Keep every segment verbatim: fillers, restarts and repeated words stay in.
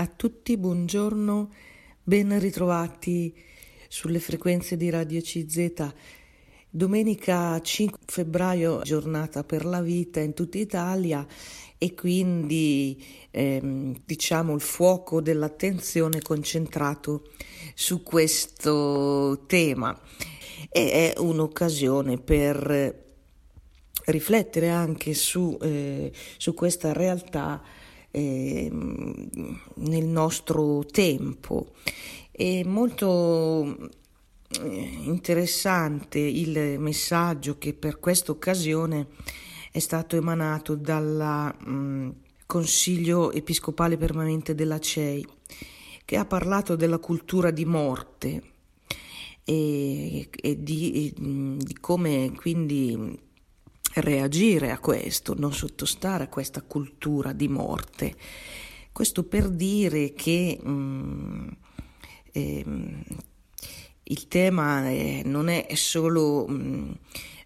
A tutti buongiorno, ben ritrovati sulle frequenze di Radio C Z. Domenica cinque febbraio, giornata per la vita in tutta Italia e quindi ehm, diciamo il fuoco dell'attenzione concentrato su questo tema, e è un'occasione per riflettere anche su, eh, su questa realtà Eh, nel nostro tempo. È molto interessante il messaggio che per questa occasione è stato emanato dal Consiglio Episcopale Permanente della C E I, che ha parlato della cultura di morte e, e, di, e di come quindi reagire a questo, non sottostare a questa cultura di morte. Questo per dire che mh, ehm, il tema eh, non è solo mh,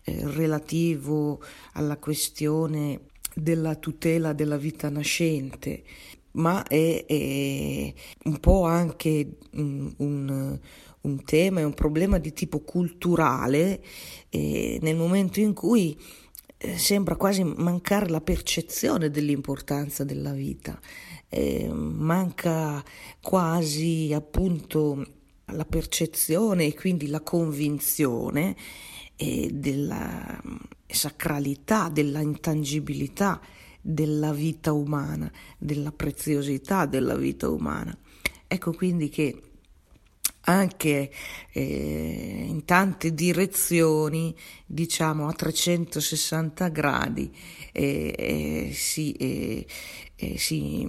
eh, relativo alla questione della tutela della vita nascente, ma è, è un po' anche mh, un un tema e un problema di tipo culturale, eh, nel momento in cui sembra quasi mancare la percezione dell'importanza della vita, eh, manca quasi appunto la percezione e quindi la convinzione eh, della sacralità, della intangibilità della vita umana, della preziosità della vita umana. Ecco quindi che anche eh, in tante direzioni, diciamo a trecentosessanta gradi, eh, eh, si, eh, eh, si,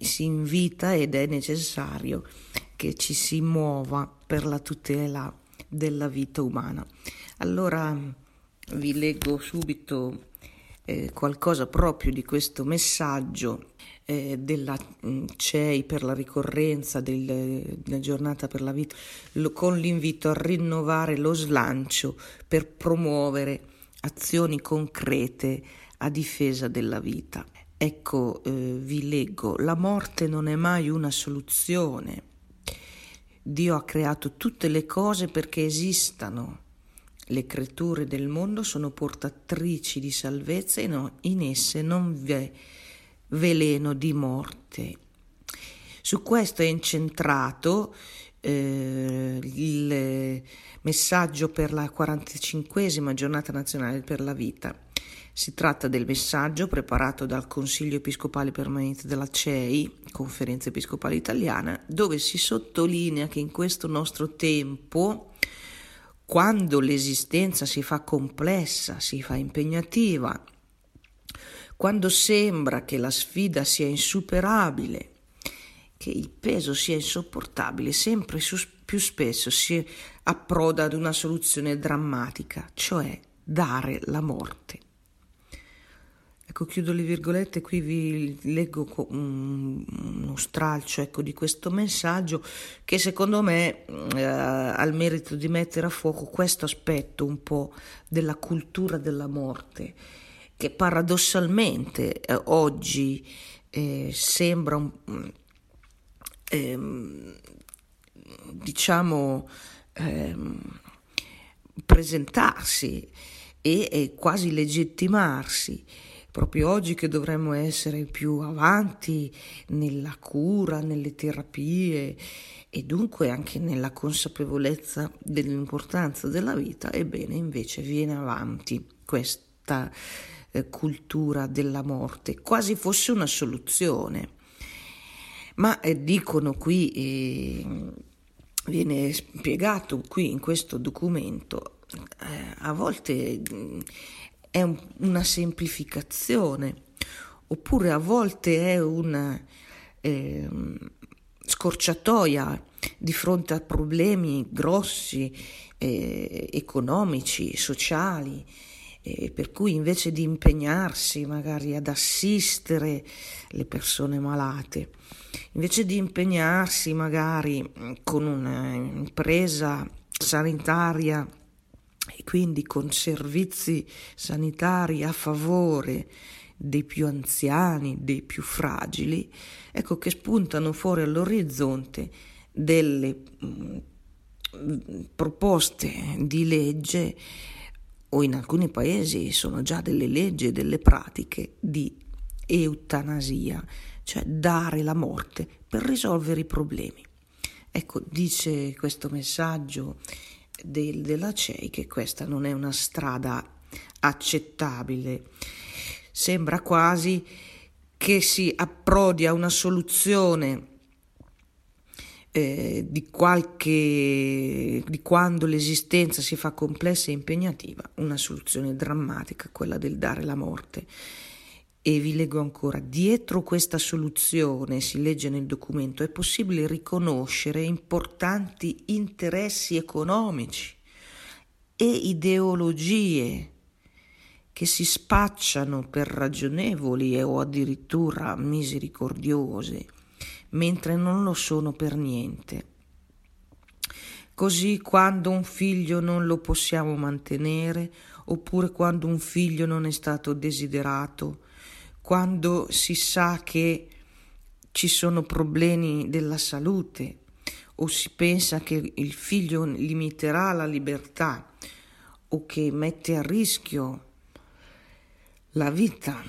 si invita ed è necessario che ci si muova per la tutela della vita umana. Allora vi leggo subito eh, qualcosa proprio di questo messaggio della C E I per la ricorrenza del, della giornata per la vita, lo, con l'invito a rinnovare lo slancio per promuovere azioni concrete a difesa della vita. Ecco, eh, vi leggo: la morte non è mai una soluzione. Dio ha creato tutte le cose perché esistano. Le creature del mondo sono portatrici di salvezza e no, in esse non vi è veleno di morte. Su questo è incentrato eh, il messaggio per la quarantacinquesima giornata nazionale per la vita. Si tratta del messaggio preparato dal Consiglio Episcopale Permanente della C E I, Conferenza Episcopale Italiana, dove si sottolinea che in questo nostro tempo, quando l'esistenza si fa complessa, si fa impegnativa, quando sembra che la sfida sia insuperabile, che il peso sia insopportabile, sempre più spesso si approda ad una soluzione drammatica, cioè dare la morte. Ecco, chiudo le virgolette, qui vi leggo uno stralcio ecco, di questo messaggio che secondo me eh, ha il merito di mettere a fuoco questo aspetto un po' della cultura della morte, che paradossalmente eh, oggi eh, sembra un, ehm, diciamo ehm, presentarsi e, e quasi legittimarsi, proprio oggi che dovremmo essere più avanti nella cura, nelle terapie e dunque anche nella consapevolezza dell'importanza della vita. Ebbene, invece viene avanti questa cultura della morte, quasi fosse una soluzione, ma eh, dicono qui, eh, viene spiegato qui in questo documento, eh, a volte è un, una semplificazione, oppure a volte è una eh, scorciatoia di fronte a problemi grossi, eh, economici, sociali. E per cui invece di impegnarsi magari ad assistere le persone malate, invece di impegnarsi magari con un'impresa sanitaria e quindi con servizi sanitari a favore dei più anziani, dei più fragili, ecco che spuntano fuori all'orizzonte delle mh, proposte di legge, o in alcuni paesi sono già delle leggi e delle pratiche di eutanasia, cioè dare la morte per risolvere i problemi. Ecco, dice questo messaggio del, della C E I che questa non è una strada accettabile. Sembra quasi che si approdi a una soluzione eh, di qualche di quando l'esistenza si fa complessa e impegnativa, una soluzione drammatica, quella del dare la morte. E vi leggo ancora, dietro questa soluzione, si legge nel documento, è possibile riconoscere importanti interessi economici e ideologie che si spacciano per ragionevoli e o addirittura misericordiose, mentre non lo sono per niente. Così quando un figlio non lo possiamo mantenere, oppure quando un figlio non è stato desiderato, quando si sa che ci sono problemi della salute o si pensa che il figlio limiterà la libertà o che mette a rischio la vita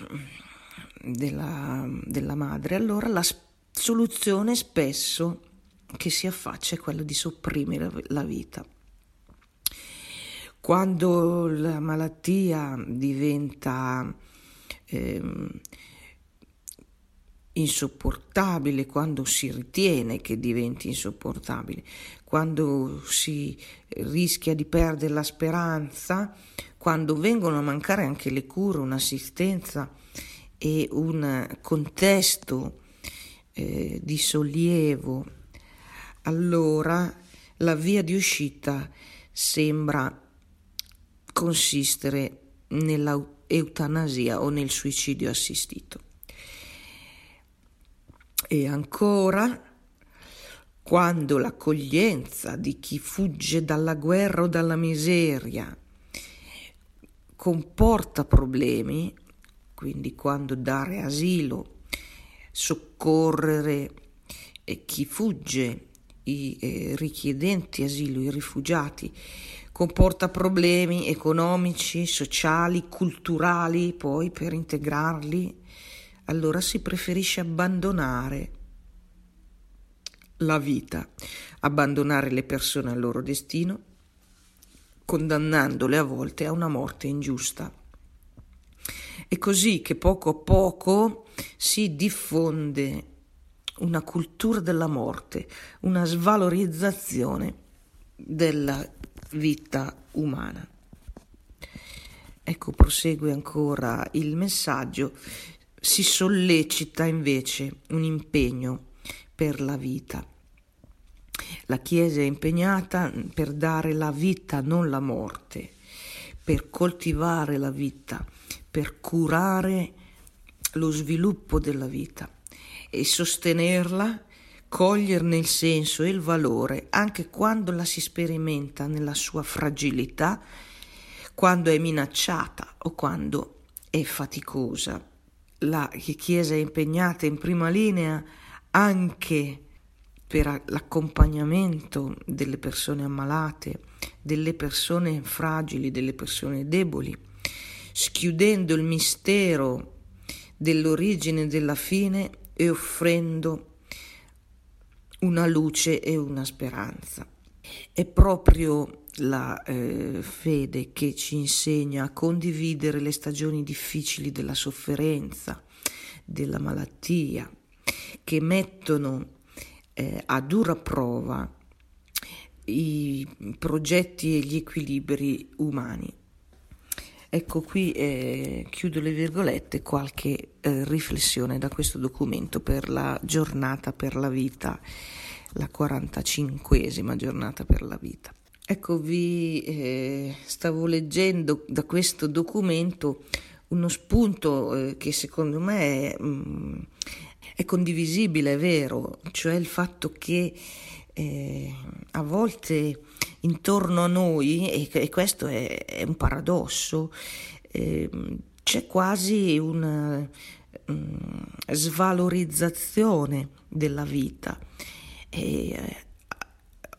della, della madre, allora la soluzione spesso che si affaccia è quella di sopprimere la vita. Quando la malattia diventa insopportabile, quando si ritiene che diventi insopportabile, quando si rischia di perdere la speranza, quando vengono a mancare anche le cure, un'assistenza e un contesto eh, di sollievo, allora la via di uscita sembra consistere nell'autonomia, eutanasia o nel suicidio assistito. E ancora, quando l'accoglienza di chi fugge dalla guerra o dalla miseria comporta problemi, quindi quando dare asilo, soccorrere eh, chi fugge, i eh, richiedenti asilo, i rifugiati, comporta problemi economici, sociali, culturali, poi per integrarli, allora si preferisce abbandonare la vita, abbandonare le persone al loro destino, condannandole a volte a una morte ingiusta. È così che poco a poco si diffonde una cultura della morte, una svalorizzazione della vita umana. Ecco, prosegue ancora il messaggio, si sollecita invece un impegno per la vita. La Chiesa è impegnata per dare la vita, non la morte, per coltivare la vita, per curare lo sviluppo della vita e sostenerla, coglierne il senso e il valore anche quando la si sperimenta nella sua fragilità, quando è minacciata o quando è faticosa. La Chiesa è impegnata in prima linea anche per l'accompagnamento delle persone ammalate, delle persone fragili, delle persone deboli, schiudendo il mistero dell'origine e della fine e offrendo una luce e una speranza. È proprio la eh, fede che ci insegna a condividere le stagioni difficili della sofferenza, della malattia, che mettono eh, a dura prova i progetti e gli equilibri umani. Ecco, qui eh, chiudo le virgolette, qualche eh, riflessione da questo documento per la giornata per la vita, la quarantacinquesima giornata per la vita. Ecco, vi eh, stavo leggendo da questo documento uno spunto eh, che secondo me è, mh, è condivisibile, è vero, cioè il fatto che eh, a volte intorno a noi, e questo è, è un paradosso, eh, c'è quasi una mm, svalorizzazione della vita e eh,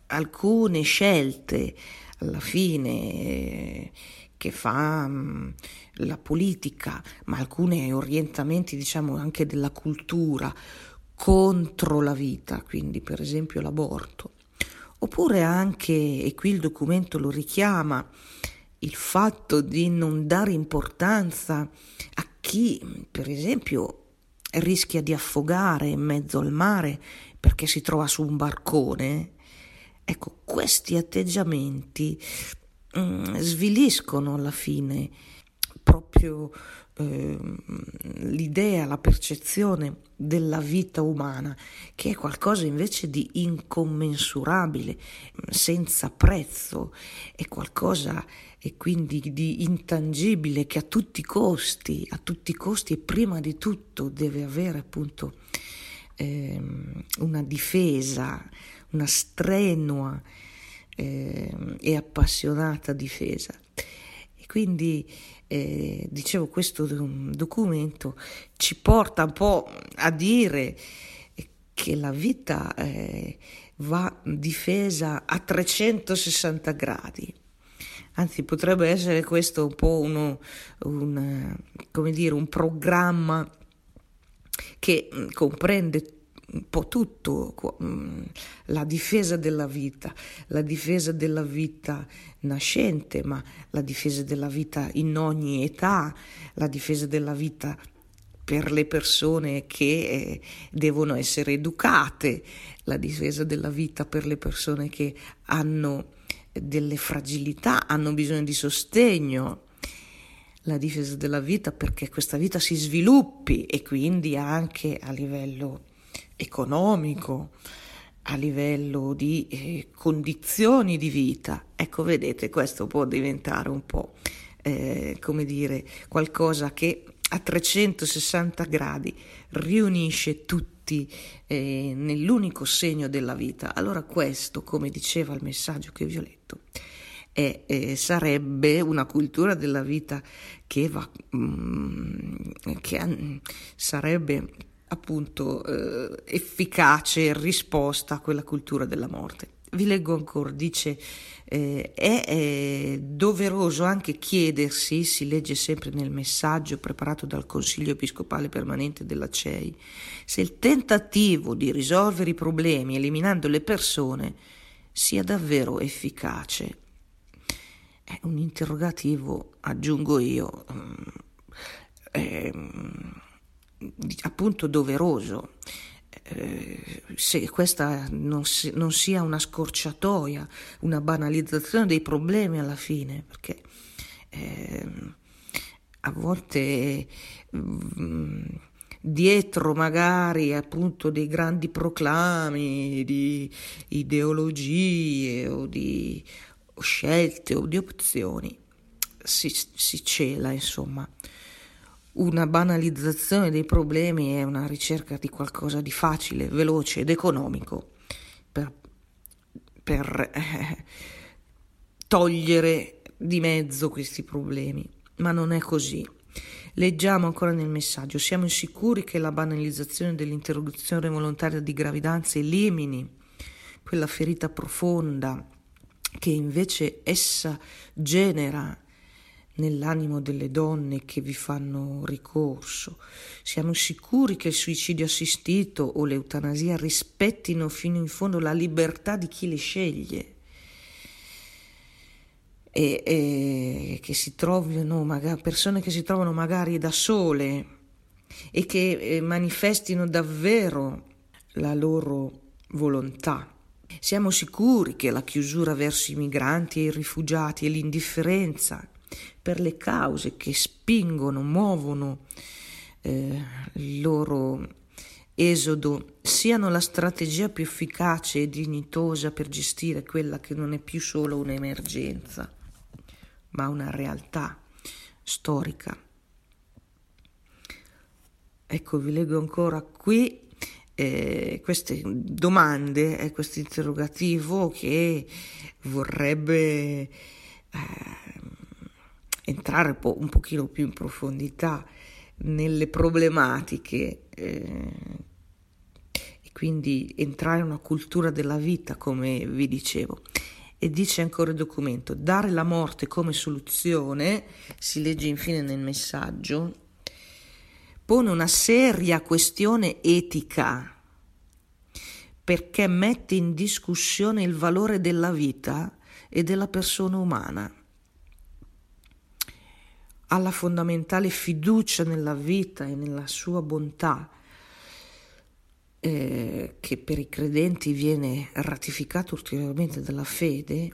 alcune scelte alla fine eh, che fa mh, la politica, ma alcuni orientamenti diciamo anche della cultura contro la vita, quindi per esempio l'aborto, oppure anche, e qui il documento lo richiama, il fatto di non dare importanza a chi per esempio rischia di affogare in mezzo al mare perché si trova su un barcone. Ecco, questi atteggiamenti mh, sviliscono alla fine proprio eh, l'idea, la percezione della vita umana, che è qualcosa invece di incommensurabile, senza prezzo, è qualcosa e quindi di intangibile che a tutti i costi, a tutti i costi e prima di tutto deve avere appunto eh, una difesa, una strenua eh, e appassionata difesa. E quindi eh, dicevo, questo documento ci porta un po' a dire che la vita eh, va difesa a trecentosessanta gradi, anzi potrebbe essere questo un po' uno, un, come dire, un programma che comprende un po' tutto, la difesa della vita, la difesa della vita nascente, ma la difesa della vita in ogni età, la difesa della vita per le persone che devono essere educate, la difesa della vita per le persone che hanno delle fragilità, hanno bisogno di sostegno, la difesa della vita perché questa vita si sviluppi e quindi anche a livello economico, a livello di eh, condizioni di vita. Ecco, vedete, questo può diventare un po' eh, come dire qualcosa che a trecentosessanta gradi riunisce tutti eh, nell'unico segno della vita. Allora questo, come diceva il messaggio che vi ho letto, è, eh, sarebbe una cultura della vita che va mm, che an- sarebbe appunto eh, efficace risposta a quella cultura della morte. Vi leggo ancora, dice eh, è, è doveroso anche chiedersi, si legge sempre nel messaggio preparato dal Consiglio Episcopale Permanente della C E I, se il tentativo di risolvere i problemi eliminando le persone sia davvero efficace. È un interrogativo, aggiungo io, mm, ehm, appunto doveroso, eh, se questa non, si, non sia una scorciatoia, una banalizzazione dei problemi alla fine, perché eh, a volte eh, dietro magari appunto dei grandi proclami di ideologie o di o scelte o di opzioni si, si cela insomma una banalizzazione dei problemi e una ricerca di qualcosa di facile, veloce ed economico per, per eh, togliere di mezzo questi problemi, ma non è così. Leggiamo ancora nel messaggio: siamo sicuri che la banalizzazione dell'interruzione volontaria di gravidanza elimini quella ferita profonda che invece essa genera nell'animo delle donne che vi fanno ricorso? Siamo sicuri che il suicidio assistito o l'eutanasia rispettino fino in fondo la libertà di chi le sceglie e, e che si trovino magari persone che si trovano magari da sole e che eh, manifestino davvero la loro volontà? Siamo sicuri che la chiusura verso i migranti e i rifugiati e l'indifferenza per le cause che spingono, muovono eh, il loro esodo, siano la strategia più efficace e dignitosa per gestire quella che non è più solo un'emergenza, ma una realtà storica. Ecco, vi leggo ancora qui eh, queste domande, eh, questo interrogativo che vorrebbe Eh, entrare po- un pochino più in profondità nelle problematiche eh, e quindi entrare in una cultura della vita, come vi dicevo. E dice ancora il documento: dare la morte come soluzione, si legge infine nel messaggio, pone una seria questione etica, perché mette in discussione il valore della vita e della persona umana. Alla fondamentale fiducia nella vita e nella sua bontà, eh, che per i credenti viene ratificata ulteriormente dalla fede,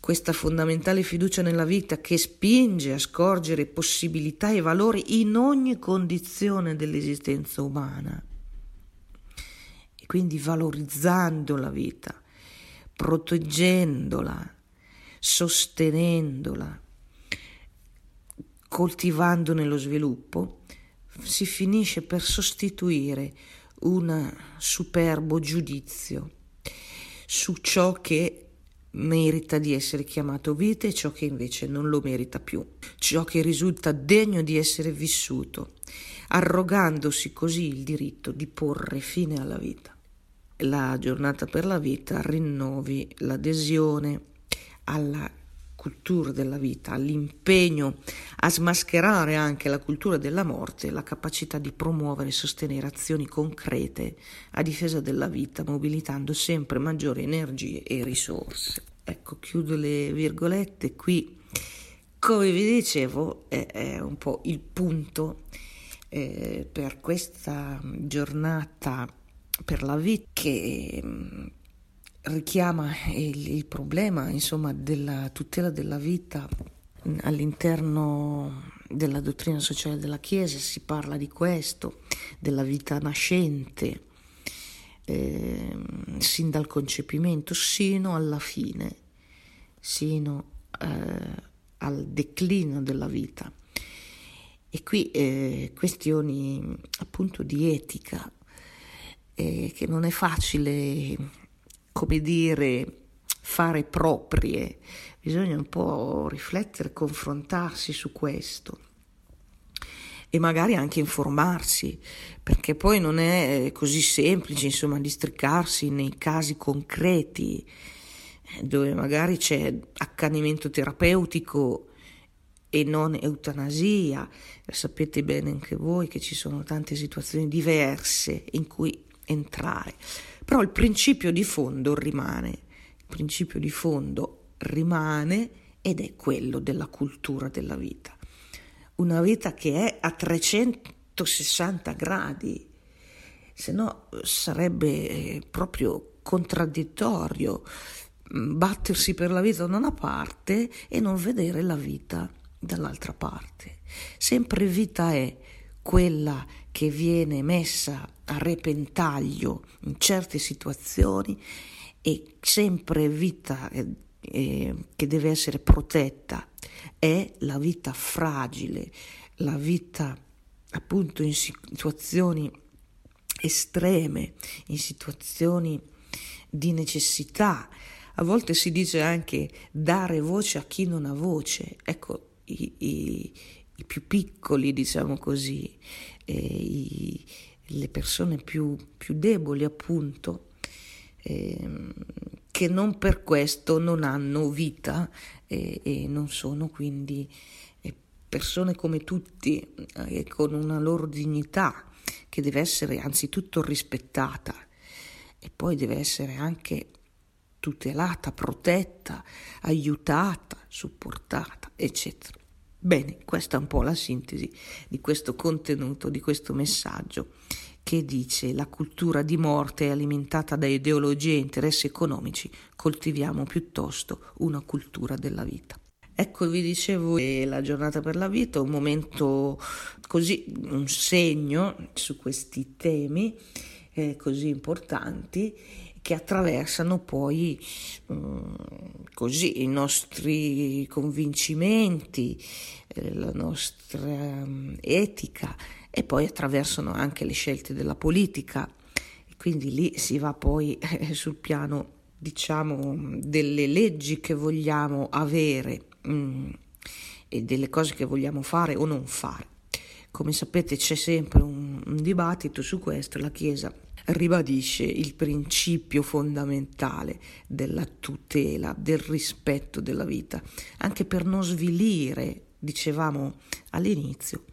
questa fondamentale fiducia nella vita che spinge a scorgere possibilità e valori in ogni condizione dell'esistenza umana, e quindi valorizzando la vita, proteggendola, sostenendola, coltivandone lo sviluppo, si finisce per sostituire un superbo giudizio su ciò che merita di essere chiamato vita e ciò che invece non lo merita più, ciò che risulta degno di essere vissuto, arrogandosi così il diritto di porre fine alla vita. La giornata per la vita rinnovi l'adesione alla cultura della vita, all'impegno a smascherare anche la cultura della morte, la capacità di promuovere e sostenere azioni concrete a difesa della vita, mobilitando sempre maggiori energie e risorse. Ecco, chiudo le virgolette qui. Come vi dicevo, è, è un po' il punto eh, per questa giornata per la vita, che richiama il, il problema, insomma, della tutela della vita. All'interno della dottrina sociale della Chiesa si parla di questo, della vita nascente, eh, sin dal concepimento sino alla fine, sino eh, al declino della vita. E qui eh, questioni appunto di etica, eh, che non è facile, come dire, fare proprie. Bisogna un po' riflettere, confrontarsi su questo e magari anche informarsi, perché poi non è così semplice, insomma, districarsi nei casi concreti dove magari c'è accanimento terapeutico e non eutanasia. Sapete bene anche voi che ci sono tante situazioni diverse in cui entrare, però il principio di fondo rimane, il principio di fondo rimane ed è quello della cultura della vita, una vita che è a trecentosessanta gradi, se no sarebbe proprio contraddittorio battersi per la vita da una parte e non vedere la vita dall'altra parte. Sempre vita è quella che viene messa a repentaglio in certe situazioni, e sempre vita eh, che deve essere protetta è la vita fragile, la vita appunto in situazioni estreme, in situazioni di necessità. A volte si dice anche dare voce a chi non ha voce. Ecco, i, i i più piccoli, diciamo così, eh, i, le persone più, più deboli appunto, eh, che non per questo non hanno vita eh, e non sono quindi eh, persone come tutti, eh, con una loro dignità che deve essere anzitutto rispettata e poi deve essere anche tutelata, protetta, aiutata, supportata, eccetera. Bene, questa è un po' la sintesi di questo contenuto, di questo messaggio che dice: la cultura di morte è alimentata da ideologie e interessi economici, coltiviamo piuttosto una cultura della vita. Ecco, vi dicevo, è la giornata per la vita è un momento così, un segno su questi temi eh, così importanti, che attraversano poi um, così i nostri convincimenti, eh, la nostra um, etica, e poi attraversano anche le scelte della politica. E quindi lì si va poi eh, sul piano, diciamo, delle leggi che vogliamo avere, mh, e delle cose che vogliamo fare o non fare. Come sapete c'è sempre un, un dibattito su questo. La Chiesa ribadisce il principio fondamentale della tutela, del rispetto della vita, anche per non svilire, dicevamo all'inizio,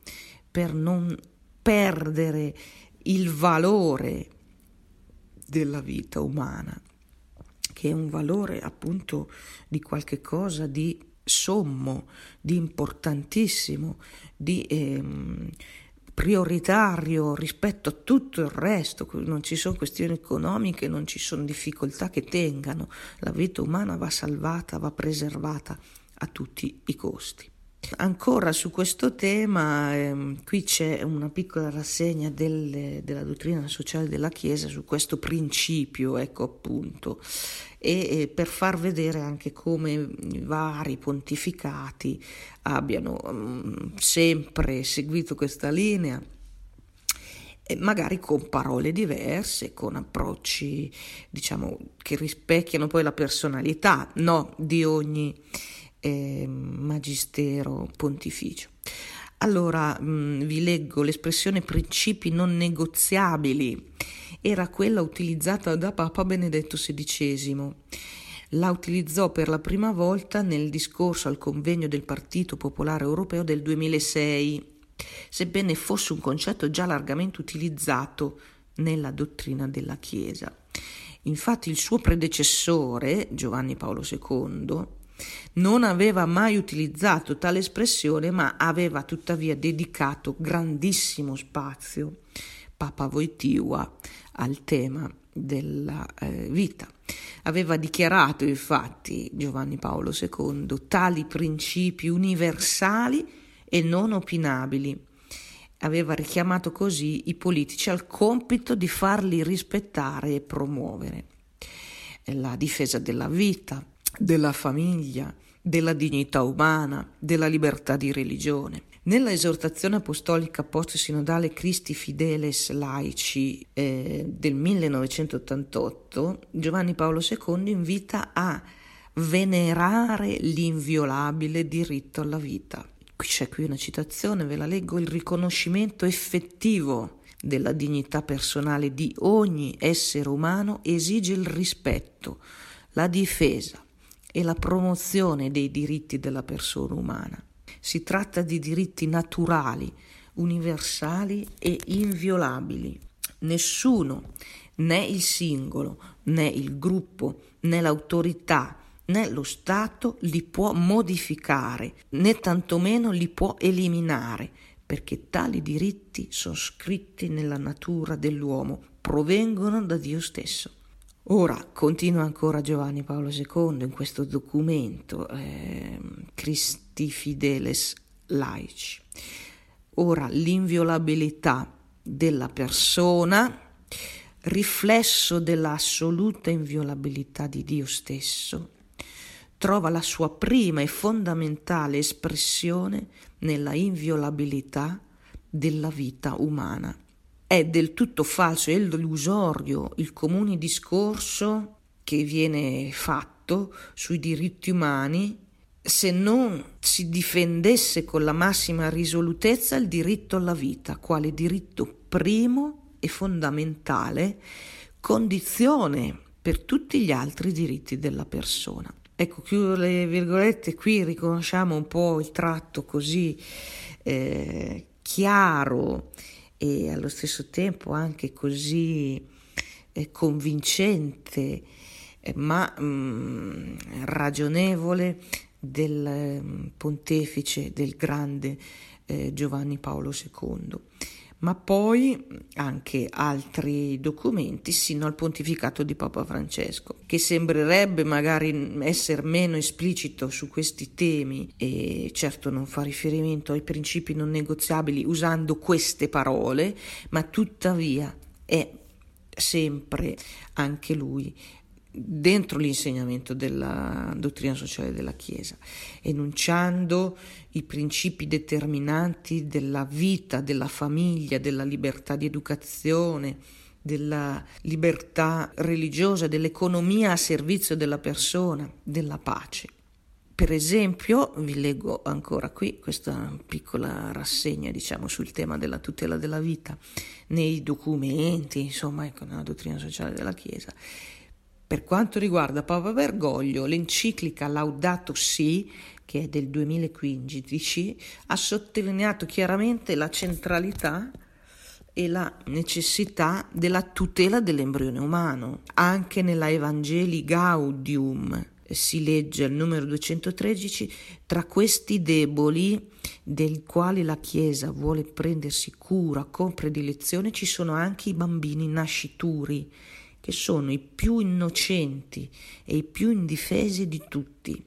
per non perdere il valore della vita umana, che è un valore appunto di qualche cosa di sommo, di importantissimo, di ehm, prioritario rispetto a tutto il resto. Non ci sono questioni economiche, non ci sono difficoltà che tengano, la vita umana va salvata, va preservata a tutti i costi. Ancora su questo tema, ehm, qui c'è una piccola rassegna del, della dottrina sociale della Chiesa su questo principio, ecco appunto, e eh, per far vedere anche come i vari pontificati abbiano um, sempre seguito questa linea, magari con parole diverse, con approcci diciamo che rispecchiano poi la personalità, no, di ogni magistero pontificio. Allora mh, vi leggo l'espressione principi non negoziabili, era quella utilizzata da Papa Benedetto sedicesimo, la utilizzò per la prima volta nel discorso al convegno del Partito Popolare Europeo del duemilasei, sebbene fosse un concetto già largamente utilizzato nella dottrina della Chiesa. Infatti il suo predecessore Giovanni Paolo secondo non aveva mai utilizzato tale espressione, ma aveva tuttavia dedicato grandissimo spazio, Papa Wojtyła, al tema della eh, vita. Aveva dichiarato infatti Giovanni Paolo secondo tali principi universali e non opinabili. Aveva richiamato così i politici al compito di farli rispettare e promuovere. La difesa della vita, della famiglia, della dignità umana, della libertà di religione. Nella esortazione apostolica post-sinodale Christi Fideles Laici eh, del millenovecentottantotto, Giovanni Paolo secondo invita a venerare l'inviolabile diritto alla vita. Qui c'è qui una citazione, ve la leggo: il riconoscimento effettivo della dignità personale di ogni essere umano esige il rispetto, la difesa e la promozione dei diritti della persona umana. Si tratta di diritti naturali, universali e inviolabili. Nessuno, né il singolo, né il gruppo, né l'autorità, né lo Stato li può modificare, né tantomeno li può eliminare, perché tali diritti sono scritti nella natura dell'uomo, provengono da Dio stesso. Ora, continua ancora Giovanni Paolo secondo in questo documento, eh, Christi Fideles Laici. Ora, l'inviolabilità della persona, riflesso dell'assoluta inviolabilità di Dio stesso, trova la sua prima e fondamentale espressione nella inviolabilità della vita umana. È del tutto falso e illusorio il comune discorso che viene fatto sui diritti umani se non si difendesse con la massima risolutezza il diritto alla vita, quale diritto primo e fondamentale, condizione per tutti gli altri diritti della persona. Ecco, chiudo le virgolette, qui riconosciamo un po' il tratto così eh, chiaro e allo stesso tempo anche così eh, convincente eh, ma mh, ragionevole del eh, pontefice, del grande eh, Giovanni Paolo secondo, ma poi anche altri documenti sino al pontificato di Papa Francesco, che sembrerebbe magari essere meno esplicito su questi temi e certo non fa riferimento ai principi non negoziabili usando queste parole, ma tuttavia è sempre anche lui dentro l'insegnamento della dottrina sociale della Chiesa, enunciando i principi determinanti della vita, della famiglia, della libertà di educazione, della libertà religiosa, dell'economia a servizio della persona, della pace. Per esempio, vi leggo ancora qui questa piccola rassegna, diciamo, sul tema della tutela della vita nei documenti, insomma, ecco, nella dottrina sociale della Chiesa. Per quanto riguarda Papa Bergoglio, l'enciclica Laudato Si, che è del duemilaquindici, ha sottolineato chiaramente la centralità e la necessità della tutela dell'embrione umano. Anche nella Evangelii Gaudium si legge al numero duecentotredici: tra questi deboli dei quali la Chiesa vuole prendersi cura con predilezione ci sono anche i bambini nascituri, che sono i più innocenti e i più indifesi di tutti,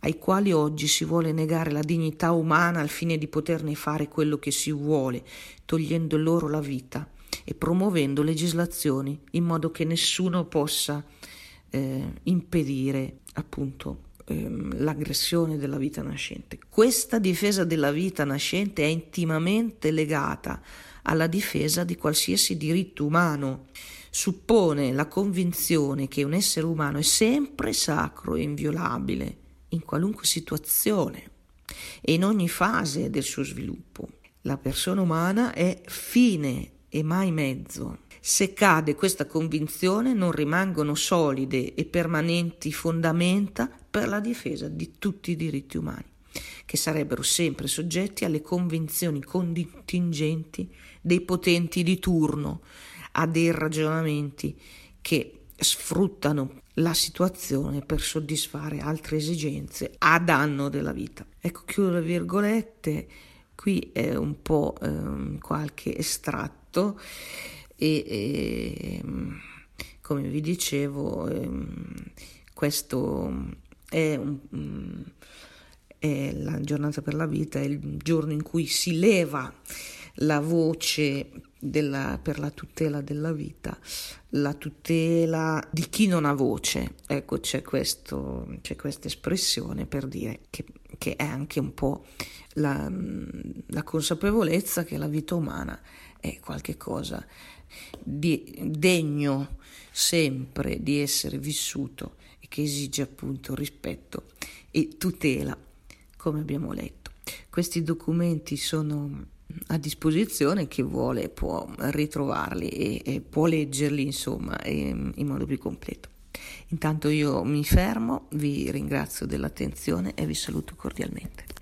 ai quali oggi si vuole negare la dignità umana al fine di poterne fare quello che si vuole, togliendo loro la vita e promuovendo legislazioni in modo che nessuno possa Eh, impedire appunto ehm, l'aggressione della vita nascente. Questa difesa della vita nascente è intimamente legata alla difesa di qualsiasi diritto umano, suppone la convinzione che un essere umano è sempre sacro e inviolabile in qualunque situazione e in ogni fase del suo sviluppo. La persona umana è fine e mai mezzo. Se cade questa convinzione, non rimangono solide e permanenti fondamenta per la difesa di tutti i diritti umani, che sarebbero sempre soggetti alle convinzioni contingenti dei potenti di turno, a dei ragionamenti che sfruttano la situazione per soddisfare altre esigenze a danno della vita. Ecco, chiudo le virgolette, qui è un po' ehm, qualche estratto. E, e come vi dicevo, questo è, un, è la giornata per la vita, è il giorno in cui si leva la voce della, per la tutela della vita, la tutela di chi non ha voce. Ecco, c'è questo, c'è questa espressione per dire che, che è anche un po' la, la consapevolezza che la vita umana è qualcosa di degno sempre di essere vissuto e che esige appunto rispetto e tutela, come abbiamo letto. Questi documenti sono a disposizione, chi vuole può ritrovarli e, e può leggerli, insomma, e, in modo più completo. Intanto io mi fermo, vi ringrazio dell'attenzione e vi saluto cordialmente.